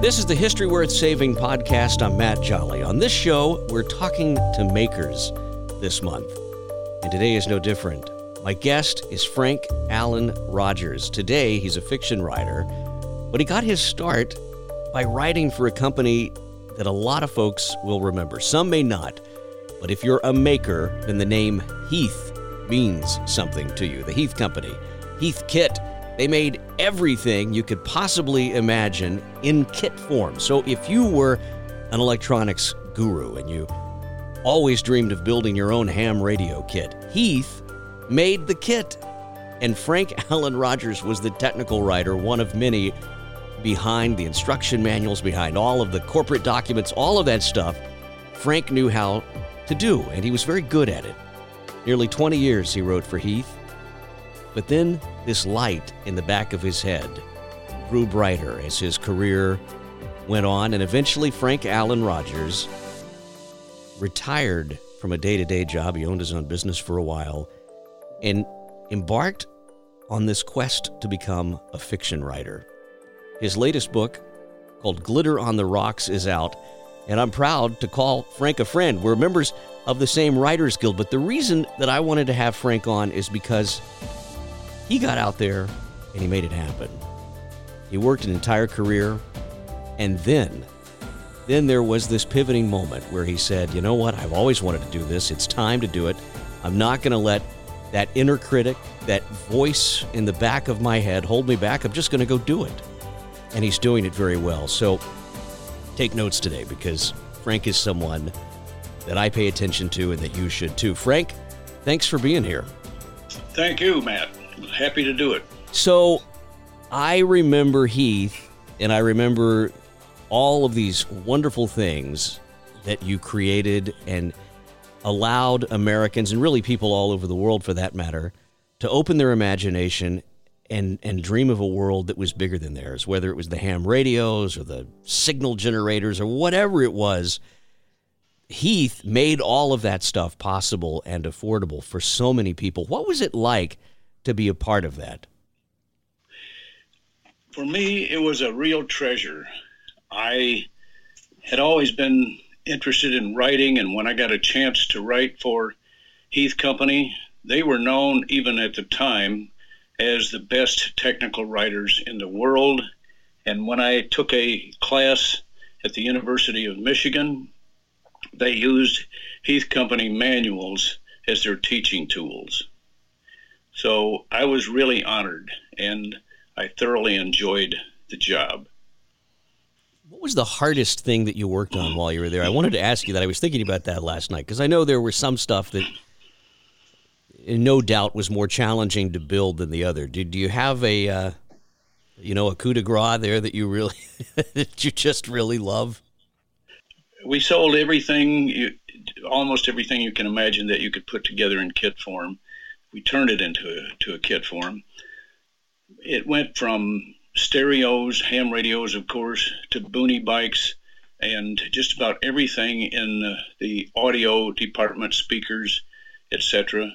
This is the History Worth Saving podcast. I'm Matt Jolly. On this show, we're talking to makers this month, and today is no different. My guest is Frank Allen Rogers. Today, he's a fiction writer, but he got his start by writing for a company that a lot of folks will remember. Some may not, but if you're a maker, then the name Heath means something to you. The Heath Company, Heathkit. They made everything you could possibly imagine in kit form. So if you were an electronics guru and you always dreamed of building your own ham radio kit, Heath made the kit. And Frank Allen Rogers was the technical writer, one of many, behind the instruction manuals, behind all of the corporate documents, all of that stuff. Frank knew how to do, and he was very good at it. Nearly 20 years he wrote for Heath. But then this light in the back of his head grew brighter as his career went on, and eventually Frank Allen Rogers retired from a day-to-day job. He owned his own business for a while and embarked on this quest to become a fiction writer. His latest book, called Glitter on the Rocks, is out, and I'm proud to call Frank a friend. We're members of the same Writers Guild, but the reason that I wanted to have Frank on is because he got out there and he made it happen. He worked an entire career, and then there was this pivoting moment where he said, you know what, I've always wanted to do this. It's time to do it. I'm not going to let that inner critic, that voice in the back of my head hold me back. I'm just going to go do it. And he's doing it very well. So take notes today, because Frank is someone that I pay attention to and that you should too. Frank, thanks for being here. Thank you, Matt. Happy to do it. So I remember Heath, and I remember all of these wonderful things that you created and allowed Americans, and really people all over the world for that matter, to open their imagination and dream of a world that was bigger than theirs, whether it was the ham radios or the signal generators or whatever it was. Heath made all of that stuff possible and affordable for so many people. What was it like to be a part of that? For me, it was a real treasure. I had always been interested in writing, and when I got a chance to write for Heath Company, they were known, even at the time, as the best technical writers in the world. And when I took a class at the University of Michigan, they used Heath Company manuals as their teaching tools. So I was really honored, and I thoroughly enjoyed the job. What was the hardest thing that you worked on while you were there? I wanted to ask you that. I was thinking about that last night, because I know there were some stuff that no doubt was more challenging to build than the other. Do you have a coup de grace there that you really that you just really love? We sold almost everything you can imagine that you could put together in kit form. We turned it into a kit form. It went from stereos, ham radios, of course, to boonie bikes, and just about everything in the audio department, speakers, etc.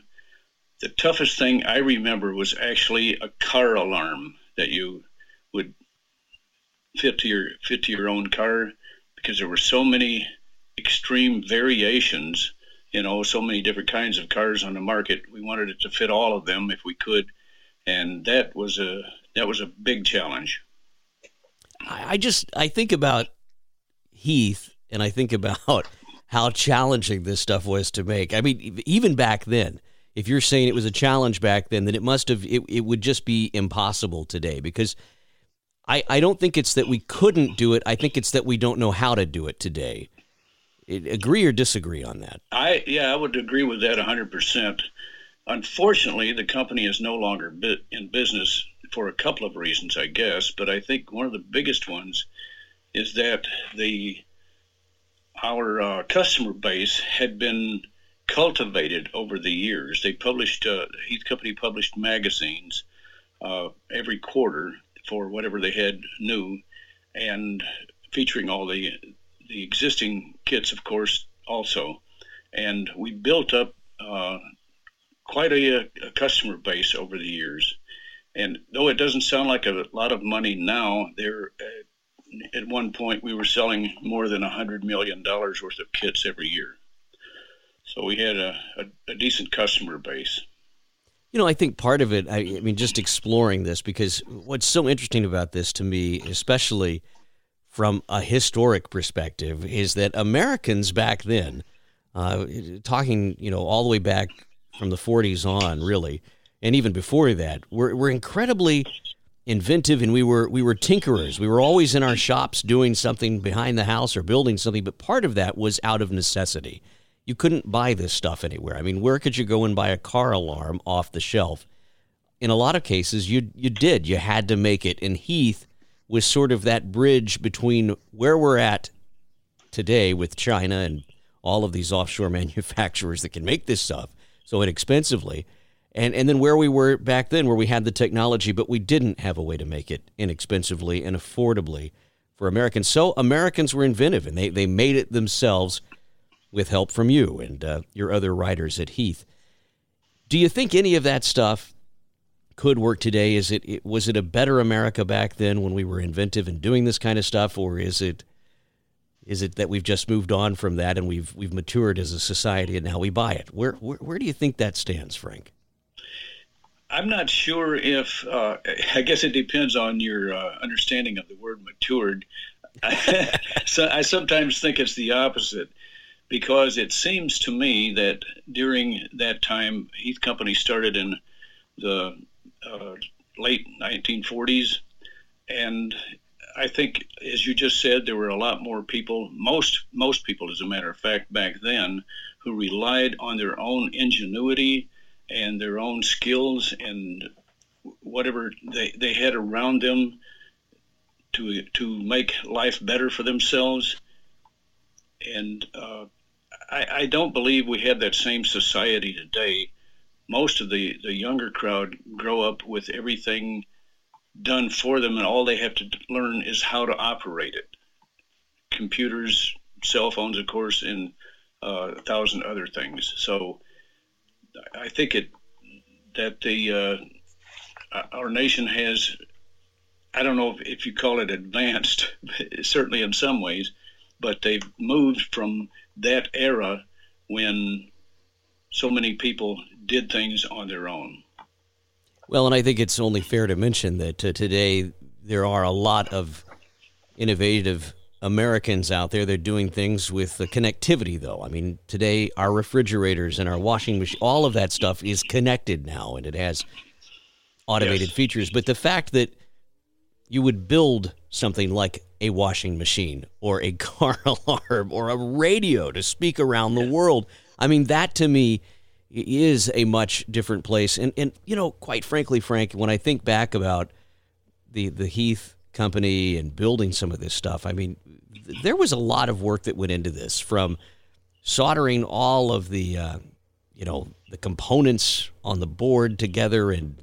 The toughest thing I remember was actually a car alarm that you would fit to your own car, because there were so many extreme variations, so many different kinds of cars on the market. We wanted it to fit all of them if we could, and that was a big challenge. I think about Heath, and I think about how challenging this stuff was to make. I mean, even back then, if you're saying it was a challenge back then it must have, it would just be impossible today, because I don't think it's that we couldn't do it. I think it's that we don't know how to do it today. Agree or disagree on that? I would agree with that 100%. Unfortunately, the company is no longer in business for a couple of reasons, I guess. But I think one of the biggest ones is that our customer base had been cultivated over the years. They published, Heath Company published magazines every quarter for whatever they had new, and featuring all the existing kits, of course, also. And we built up quite a customer base over the years. And though it doesn't sound like a lot of money now, at one point we were selling more than $100 million worth of kits every year. So we had a decent customer base. You know, I think part of it, I mean, just exploring this, because what's so interesting about this to me, especially from a historic perspective, is that Americans back then, talking, you know, all the way back from the 40s on, really, and even before that, were incredibly inventive, and we were tinkerers. We were always in our shops doing something behind the house or building something, but part of that was out of necessity. You couldn't buy this stuff anywhere. I mean, where could you go and buy a car alarm off the shelf? In a lot of cases, you did. You had to make it, and Heath was sort of that bridge between where we're at today with China and all of these offshore manufacturers that can make this stuff so inexpensively, and then where we were back then, where we had the technology, but we didn't have a way to make it inexpensively and affordably for Americans. So Americans were inventive, and they made it themselves with help from you and your other writers at Heath. Do you think any of that stuff could work today? Was it a better America back then when we were inventive and doing this kind of stuff, or is it that we've just moved on from that and we've matured as a society and now we buy it? Where do you think that stands, Frank? I'm not sure if I guess it depends on your understanding of the word matured. So I sometimes think it's the opposite, because it seems to me that during that time Heath Company started in the late 1940s, and I think, as you just said, there were a lot more people, most people, as a matter of fact, back then, who relied on their own ingenuity and their own skills and whatever they had around them to make life better for themselves. And I don't believe we have that same society today. Most of the younger crowd grow up with everything done for them, and all they have to learn is how to operate it. Computers, cell phones, of course, and a thousand other things. So I think our nation has, I don't know if you call it advanced, certainly in some ways, but they've moved from that era when so many people did things on their own. Well, and I think it's only fair to mention that today there are a lot of innovative Americans out there. They're doing things with the connectivity, though. I mean, today our refrigerators and our washing machine, all of that stuff is connected now, and it has automated features. But the fact that you would build something like a washing machine or a car alarm or a radio to speak around the world, I mean, that to me is a much different place. And you know, quite frankly, Frank, when I think back about the Heath Company and building some of this stuff, I mean, there was a lot of work that went into this, from soldering all of the, you know, the components on the board together and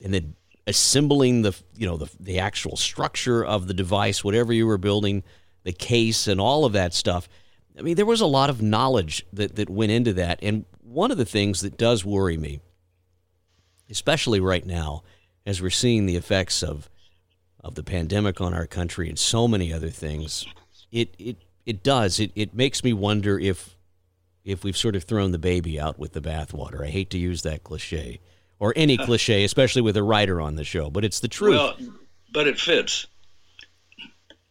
then assembling the, you know, the actual structure of the device, whatever you were building, the case and all of that stuff. I mean, there was a lot of knowledge that went into that. And one of the things that does worry me, especially right now, as we're seeing the effects of the pandemic on our country and so many other things, it makes me wonder if we've sort of thrown the baby out with the bathwater. I hate to use that cliche, or any cliche, especially with a writer on the show, but it's the truth. Well, but it fits.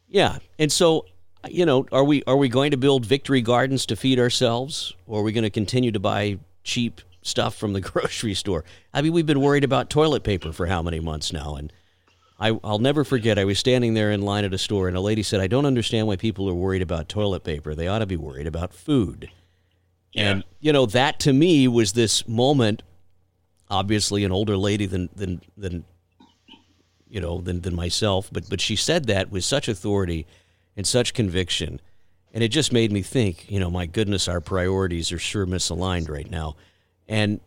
Yeah, and so, you know, are we going to build victory gardens to feed ourselves, or are we going to continue to buy cheap stuff from the grocery store? I mean, we've been worried about toilet paper for how many months now, and I'll never forget, I was standing there in line at a store, and a lady said, I don't understand why people are worried about toilet paper. They ought to be worried about food. Yeah. And, you know, that to me was this moment, obviously an older lady than myself, but she said that with such authority and such conviction. And it just made me think, you know, my goodness, our priorities are sure misaligned right now. And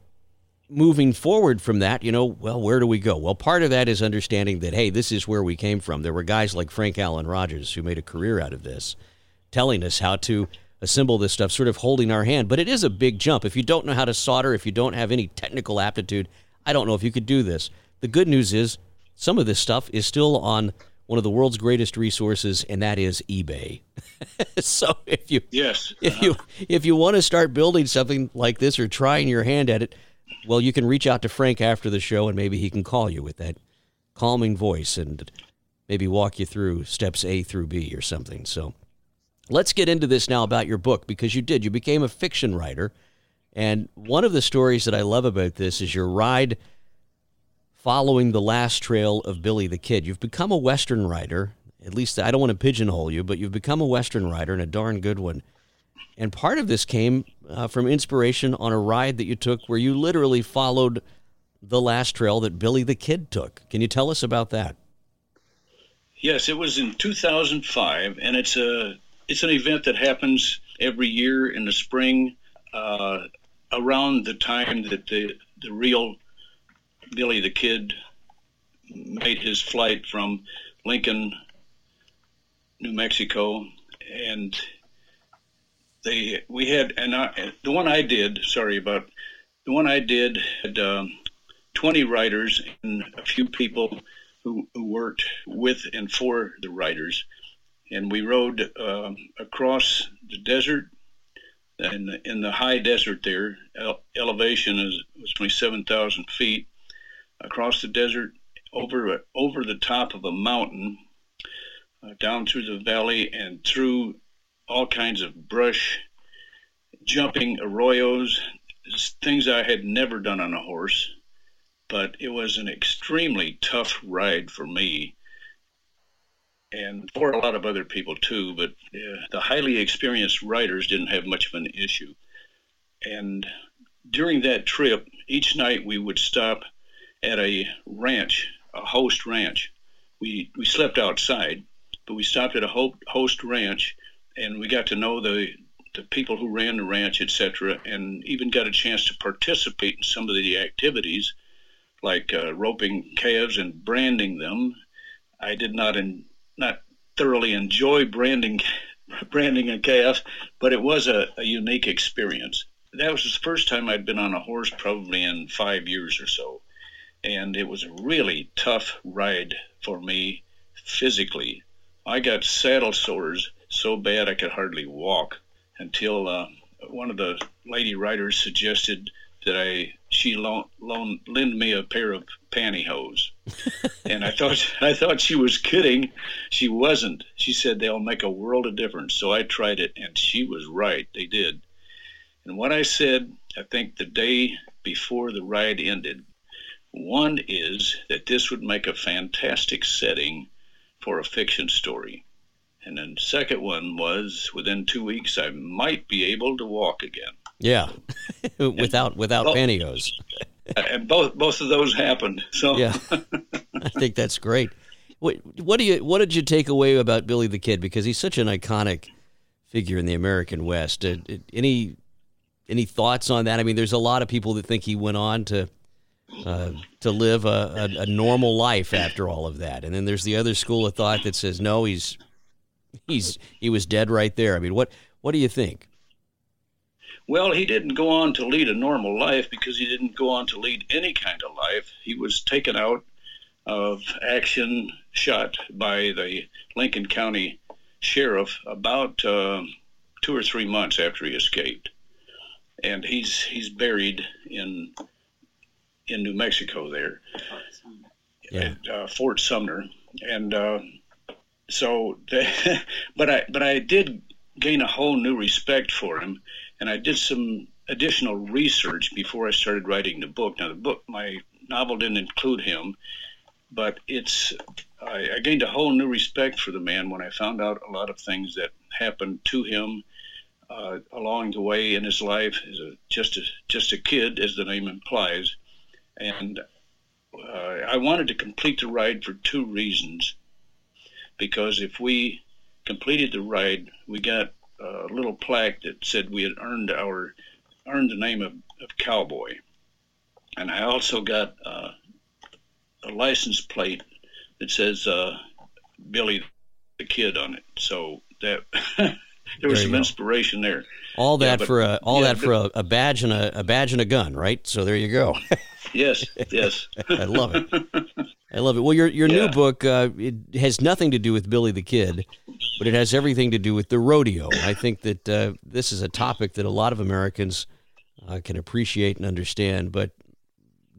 moving forward from that, you know, well, where do we go? Well, part of that is understanding that, hey, this is where we came from. There were guys like Frank Allen Rogers who made a career out of this, telling us how to assemble this stuff, sort of holding our hand. But it is a big jump. If you don't know how to solder, if you don't have any technical aptitude, I don't know if you could do this. The good news is some of this stuff is still on one of the world's greatest resources, and that is eBay. So if you want to start building something like this or trying your hand at it, well, you can reach out to Frank after the show, and maybe he can call you with that calming voice and maybe walk you through steps A through B or something. So let's get into this now about your book, because you became a fiction writer. And one of the stories that I love about this is your ride following the last trail of Billy the Kid. You've become a Western writer. At least I don't want to pigeonhole you, but you've become a Western writer, and a darn good one. And part of this came from inspiration on a ride that you took where you literally followed the last trail that Billy the Kid took. Can you tell us about that? Yes, it was in 2005, and it's an event that happens every year in the spring around the time that the real Billy the Kid made his flight from Lincoln, New Mexico, and the one I did had 20 writers and a few people who worked with and for the writers, and we rode across the desert, and in the high desert there, elevation was only 7,000 feet. Across the desert, over the top of a mountain, down through the valley, and through all kinds of brush, jumping arroyos, things I had never done on a horse. But it was an extremely tough ride for me, and for a lot of other people too, but the highly experienced riders didn't have much of an issue. And during that trip, each night we would stop at a ranch, a host ranch. We slept outside, but we stopped at a host ranch, and we got to know the people who ran the ranch, etc., and even got a chance to participate in some of the activities, like roping calves and branding them. I did not thoroughly enjoy branding a calf, but it was a unique experience. That was the first time I'd been on a horse, probably in 5 years or so, and it was a really tough ride for me physically. I got saddle sores so bad I could hardly walk until one of the lady riders suggested that she lend me a pair of pantyhose. And I thought she was kidding. She wasn't. She said they'll make a world of difference. So I tried it, and she was right. They did. And what I said, I think the day before the ride ended, one is that this would make a fantastic setting for a fiction story. And then the second one was, within 2 weeks, I might be able to walk again. Yeah, without pantyhose. And both of those happened. So yeah, I think that's great. What did you take away about Billy the Kid? Because he's such an iconic figure in the American West. Any thoughts on that? I mean, there's a lot of people that think he went on to live a normal life after all of that, and then there's the other school of thought that says no, he was dead right there. I mean, what do you think? Well, he didn't go on to lead a normal life, because he didn't go on to lead any kind of life. He was taken out of action, shot by the Lincoln County sheriff about 2 or 3 months after he escaped, and he's buried in New Mexico there, yeah. At Fort Sumner. And but I did gain a whole new respect for him, and I did some additional research before I started writing the book. Now, my novel didn't include him, But it's, I gained a whole new respect for the man when I found out a lot of things that happened to him along the way in his life as just a kid, as the name implies. And I wanted to complete the ride for two reasons, because if we completed the ride, we got a little plaque that said we had earned the name of cowboy. And I also got a license plate that says Billy the Kid on it. So that there was some inspiration there. All that for a badge and a badge and a gun, right? So there you go. Yes. I love it. Well, your new book it has nothing to do with Billy the Kid, but it has everything to do with the rodeo. I think that this is a topic that a lot of Americans can appreciate and understand, but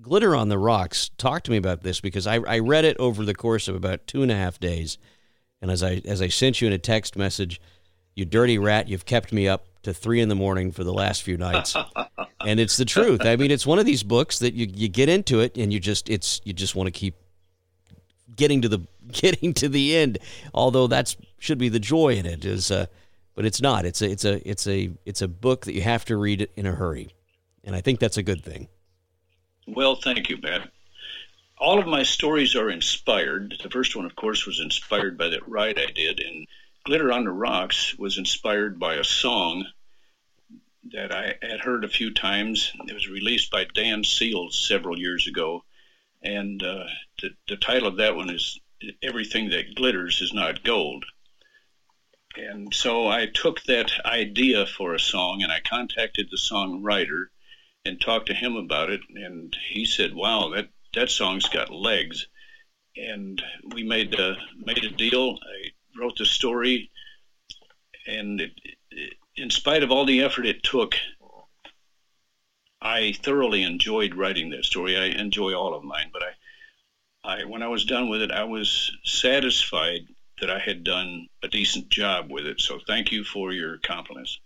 Glitter on the Rocks, talk to me about this, because I read it over the course of about 2.5 days, and as I sent you in a text message, you dirty rat, you've kept me up to 3 a.m. for the last few nights. And it's the truth. I mean, it's one of these books that you get into it and you just want to keep getting to the end, although that should be the joy in it, is but it's not. It's a book that you have to read in a hurry, and I think that's a good thing. Well, thank you, Matt. All of my stories are inspired. The first one, of course, was inspired by that ride I did, and Glitter on the Rocks was inspired by a song that I had heard a few times. It was released by Dan Seals several years ago, and the title of that one is Everything That Glitters Is Not Gold. And so I took that idea for a song, and I contacted the songwriter and talked to him about it, and he said, wow, that song's got legs. And we made a deal. I wrote the story, and in spite of all the effort it took, I thoroughly enjoyed writing that story. I enjoy all of mine, but I when I was done with it, I was satisfied that I had done a decent job with it. So thank you for your compliments.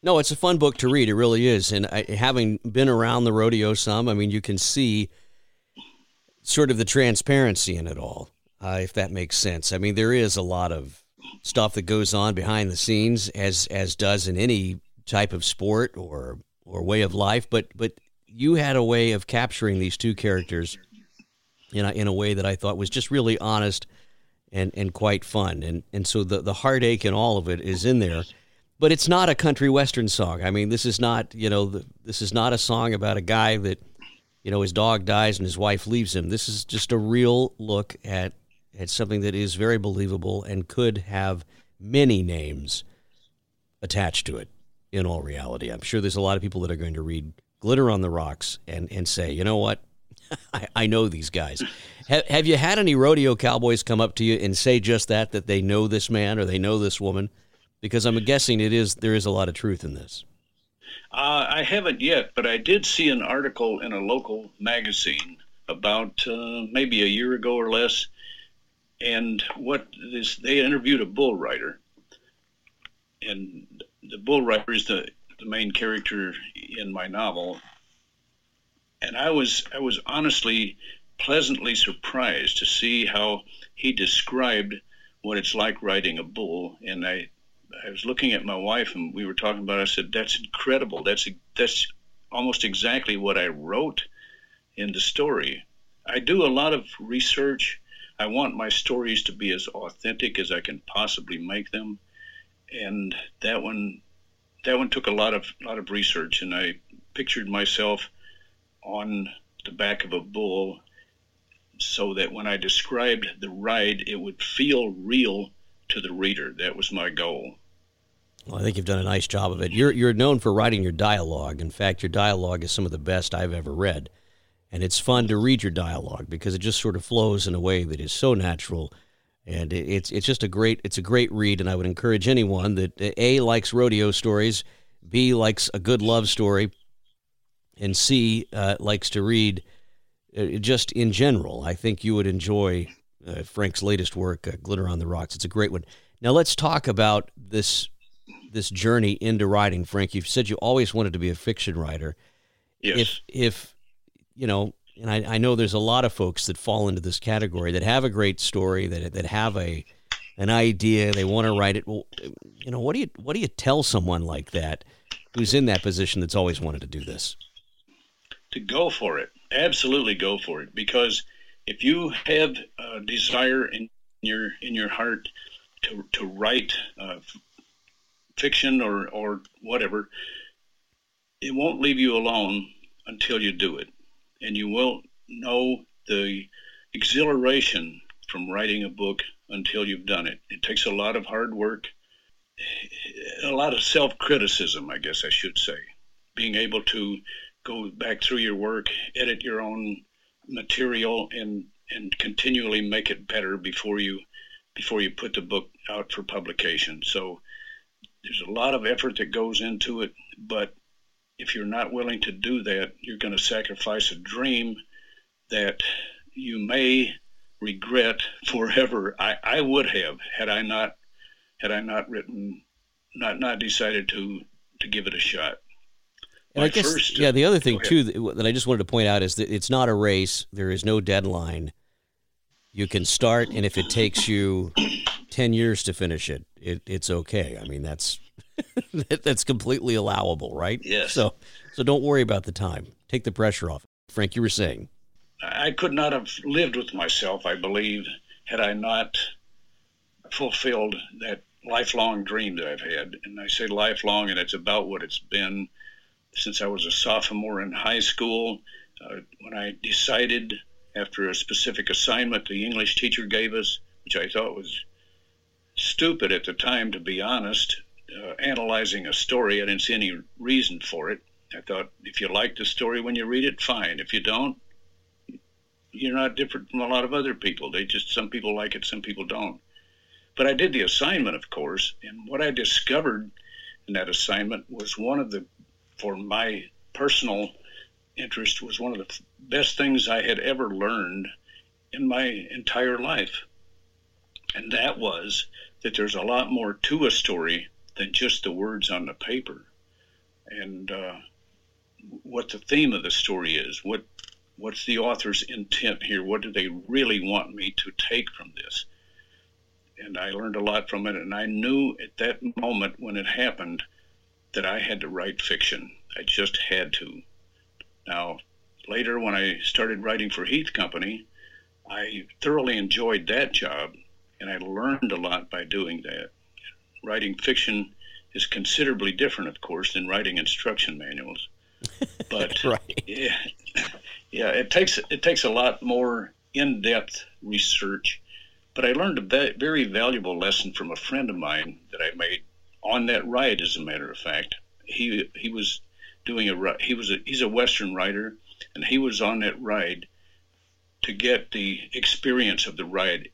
No, it's a fun book to read. It really is. And having been around the rodeo some, I mean, you can see sort of the transparency in it all, if that makes sense. I mean, there is a lot of stuff that goes on behind the scenes, as does in any type of sport or way of life. But you had a way of capturing these two characters in a way that I thought was just really honest and quite fun. And so the heartache and all of it is in there. But it's not a country western song. I mean, this is not, this is not a song about a guy that, his dog dies and his wife leaves him. This is just a real look at something that is very believable and could have many names attached to it in all reality. I'm sure there's a lot of people that are going to read Glitter on the Rocks and say, you know what, I know these guys. Have you had any rodeo cowboys come up to you and say just that they know this man or they know this woman? Because I'm guessing there is a lot of truth in this. I haven't yet, but I did see an article in a local magazine about maybe a year ago or less, and they interviewed a bull rider, and the bull rider is the main character in my novel, and I was honestly pleasantly surprised to see how he described what it's like riding a bull, and I was looking at my wife, and we were talking about it. I said, that's incredible. That's almost exactly what I wrote in the story. I do a lot of research. I want my stories to be as authentic as I can possibly make them. And that one took a lot of research, and I pictured myself on the back of a bull so that when I described the ride, it would feel real to the reader. That was my goal. Well, I think you've done a nice job of it. You're known for writing your dialogue. In fact, your dialogue is some of the best I've ever read. And it's fun to read your dialogue because it just sort of flows in a way that is so natural. And it's just a great read. And I would encourage anyone that A, likes rodeo stories, B, likes a good love story, and C, likes to read just in general. I think you would enjoy Frank's latest work, Glitter on the Rocks. It's a great one. Now let's talk about this journey into writing, Frank. You've said you always wanted to be a fiction writer. Yes. If and I know there's a lot of folks that fall into this category that have a great story, that have an idea, they want to write it. Well, you know, what do you tell someone like that who's in that position that's always wanted to do this? To go for it. Absolutely go for it. Because if you have a desire in your heart to write fiction or whatever, it won't leave you alone until you do it. And you won't know the exhilaration from writing a book until you've done it. It takes a lot of hard work, a lot of self-criticism, I guess I should say. Being able to go back through your work, edit your own material, and continually make it better before you put the book out for publication. So there's a lot of effort that goes into it, but if you're not willing to do that, you're going to sacrifice a dream that you may regret forever. I would have had I not written, not decided to give it a shot. And I guess first, the other thing too that I just wanted to point out is that it's not a race. There is no deadline. You can start, and if it takes you 10 years to finish it, it's okay. I mean, that's that's completely allowable, right? Yes. So don't worry about the time. Take the pressure off. Frank, you were saying. I could not have lived with myself, I believe, had I not fulfilled that lifelong dream that I've had. And I say lifelong, and it's about what it's been since I was a sophomore in high school. When I decided, after a specific assignment the English teacher gave us, which I thought was stupid at the time, to be honest, analyzing a story. I didn't see any reason for it. I thought, if you like the story when you read it, fine. If you don't, you're not different from a lot of other people. Some people like it, some people don't. But I did the assignment, of course, and what I discovered in that assignment was for my personal interest, was one of the best things I had ever learned in my entire life. And that was that there's a lot more to a story than just the words on the paper, and what the theme of the story is, what's the author's intent here, what do they really want me to take from this. And I learned a lot from it, and I knew at that moment when it happened that I had to write fiction. I just had to. Now, later when I started writing for Heath Company, I thoroughly enjoyed that job, and I learned a lot by doing that. Writing fiction is considerably different, of course, than writing instruction manuals. But right. Yeah, it takes a lot more in-depth research. But I learned a very valuable lesson from a friend of mine that I made on that ride, as a matter of fact. He's a Western writer, and he was on that ride to get the experience of the ride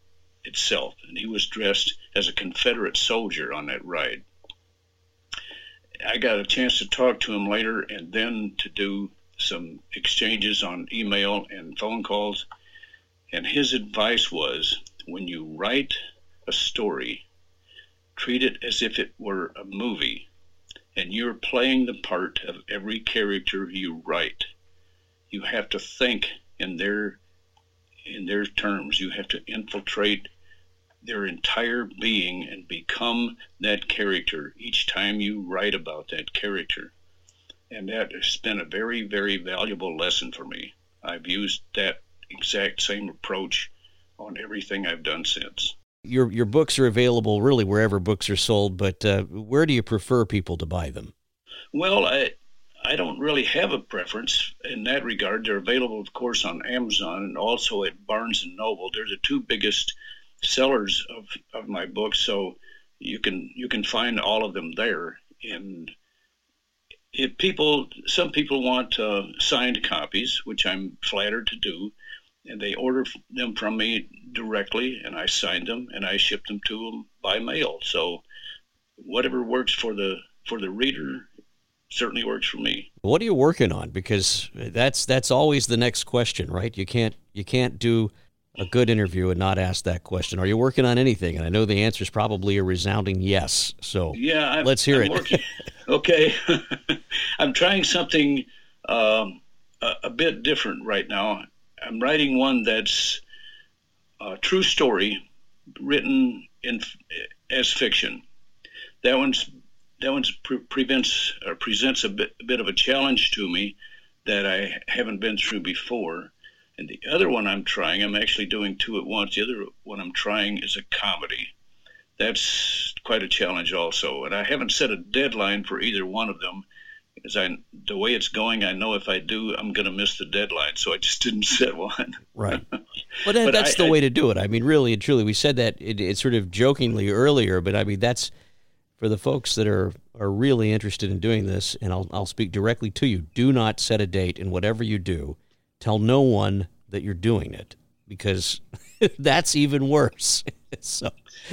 itself, and he was dressed as a Confederate soldier on that ride. I got a chance to talk to him later, and then to do some exchanges on email and phone calls, and his advice was, when you write a story, treat it as if it were a movie, and you're playing the part of every character you write. You have to think in their terms. You have to infiltrate their entire being and become that character each time you write about that character. And that has been a very, very valuable lesson for me. I've used that exact same approach on everything I've done since. Your books are available really wherever books are sold, but where do you prefer people to buy them? Well, I don't really have a preference in that regard. They're available, of course, on Amazon and also at Barnes & Noble. They're the two biggest sellers of my books, so you can find all of them there. And if some people want signed copies, which I'm flattered to do, and they order them from me directly, and I sign them, and I ship them to them by mail. So whatever works for the reader certainly works for me. What are you working on? Because that's always the next question, right? You can't do a good interview and not ask that question. Are you working on anything? And I know the answer is probably a resounding yes. So yeah, let's hear it. Okay. I'm trying something a bit different right now. I'm writing one that's a true story written in as fiction. That one's presents a bit of a challenge to me that I haven't been through before. And the other one I'm actually doing two at once. The other one I'm trying is a comedy. That's quite a challenge also. And I haven't set a deadline for either one of them. Because the way it's going, I know if I do, I'm going to miss the deadline. So I just didn't set one. Right. Well, that's the way to do it. I mean, really and truly, we said that it sort of jokingly earlier, but I mean, that's for the folks that are really interested in doing this, and I'll speak directly to you. Do not set a date, and whatever you do, tell no one that you're doing it, because that's even worse. So.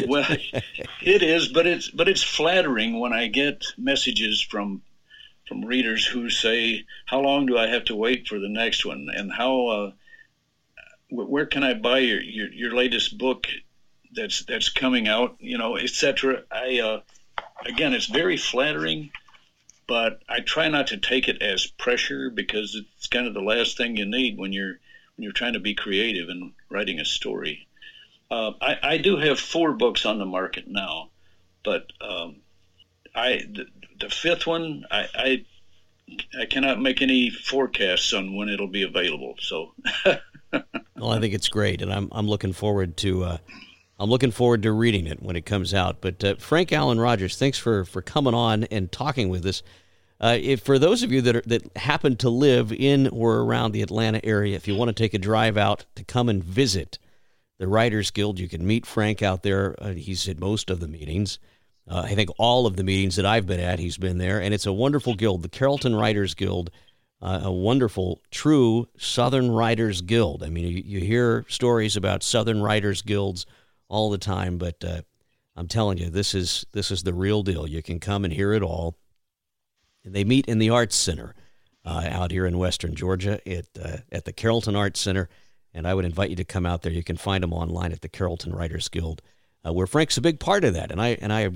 Well, it is, but it's flattering when I get messages from readers who say, "How long do I have to wait for the next one?" And where can I buy your latest book that's coming out? You know, etc. Again, it's very flattering, but I try not to take it as pressure, because it's kind of the last thing you need when you're trying to be creative and writing a story. I do have 4 books on the market now, but the fifth one, I cannot make any forecasts on when it'll be available. So, well, I think it's great, and I'm looking forward to. I'm looking forward to reading it when it comes out. But Frank Allen Rogers, thanks for coming on and talking with us. For those of you that happen to live in or around the Atlanta area, if you want to take a drive out to come and visit the Writers Guild, you can meet Frank out there. He's at most of the meetings. I think all of the meetings that I've been at, he's been there. And it's a wonderful guild, the Carrollton Writers Guild, a wonderful, true Southern Writers Guild. I mean, you hear stories about Southern Writers Guilds all the time, but I'm telling you, this is the real deal. You can come and hear it all. And they meet in the Arts Center out here in Western Georgia at the Carrollton Arts Center, and I would invite you to come out there. You can find them online at the Carrollton Writers Guild, where Frank's a big part of that. And I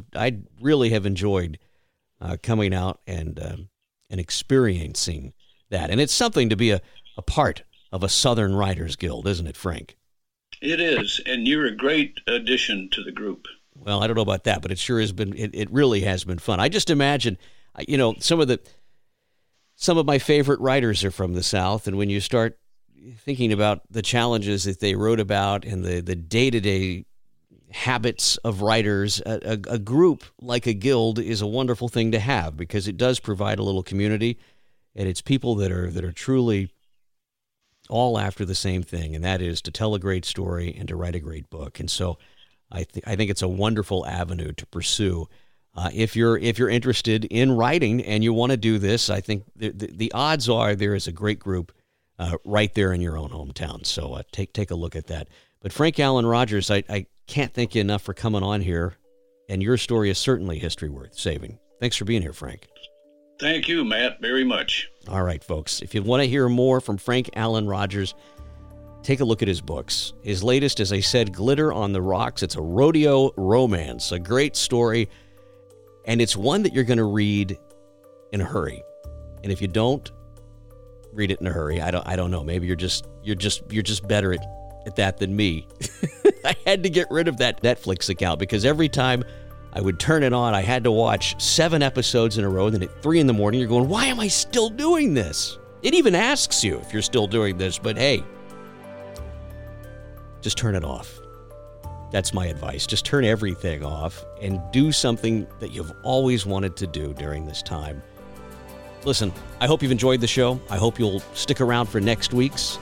really have enjoyed coming out and experiencing that. And it's something to be a part of a Southern Writers Guild, isn't it, Frank? It is, and you're a great addition to the group. Well, I don't know about that, but it sure has been. It really has been fun. I just imagine, you know, some of my favorite writers are from the South, and when you start thinking about the challenges that they wrote about and the day-to-day habits of writers, a group like a guild is a wonderful thing to have, because it does provide a little community, and it's people that are truly all after the same thing, and that is to tell a great story and to write a great book. And so I think it's a wonderful avenue to pursue. If you're interested in writing and you want to do this, I think the odds are there is a great group right there in your own hometown. So take a look at that. But Frank Allen Rogers, I can't thank you enough for coming on here, and your story is certainly history worth saving. Thanks for being here, Frank. Thank you, Matt, very much. All right, folks. If you want to hear more from Frank Allen Rogers, take a look at his books. His latest, as I said, Glitter on the Rocks. It's a rodeo romance, a great story, and it's one that you're going to read in a hurry. And if you don't read it in a hurry, I don't know. Maybe you're just better at that than me. I had to get rid of that Netflix account, because every time I would turn it on, I had to watch 7 episodes in a row, and then at 3 in the morning, you're going, why am I still doing this? It even asks you if you're still doing this, but hey, just turn it off. That's my advice. Just turn everything off and do something that you've always wanted to do during this time. Listen, I hope you've enjoyed the show. I hope you'll stick around for next week's.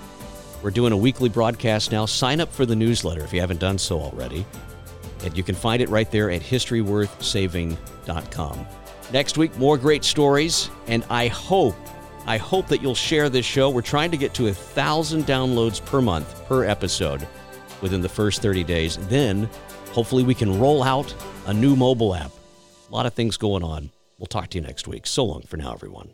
We're doing a weekly broadcast now. Sign up for the newsletter if you haven't done so already. And you can find it right there at historyworthsaving.com. Next week, more great stories, and I hope that you'll share this show. We're trying to get to 1,000 downloads per month, per episode, within the first 30 days. Then, hopefully, we can roll out a new mobile app. A lot of things going on. We'll talk to you next week. So long for now, everyone.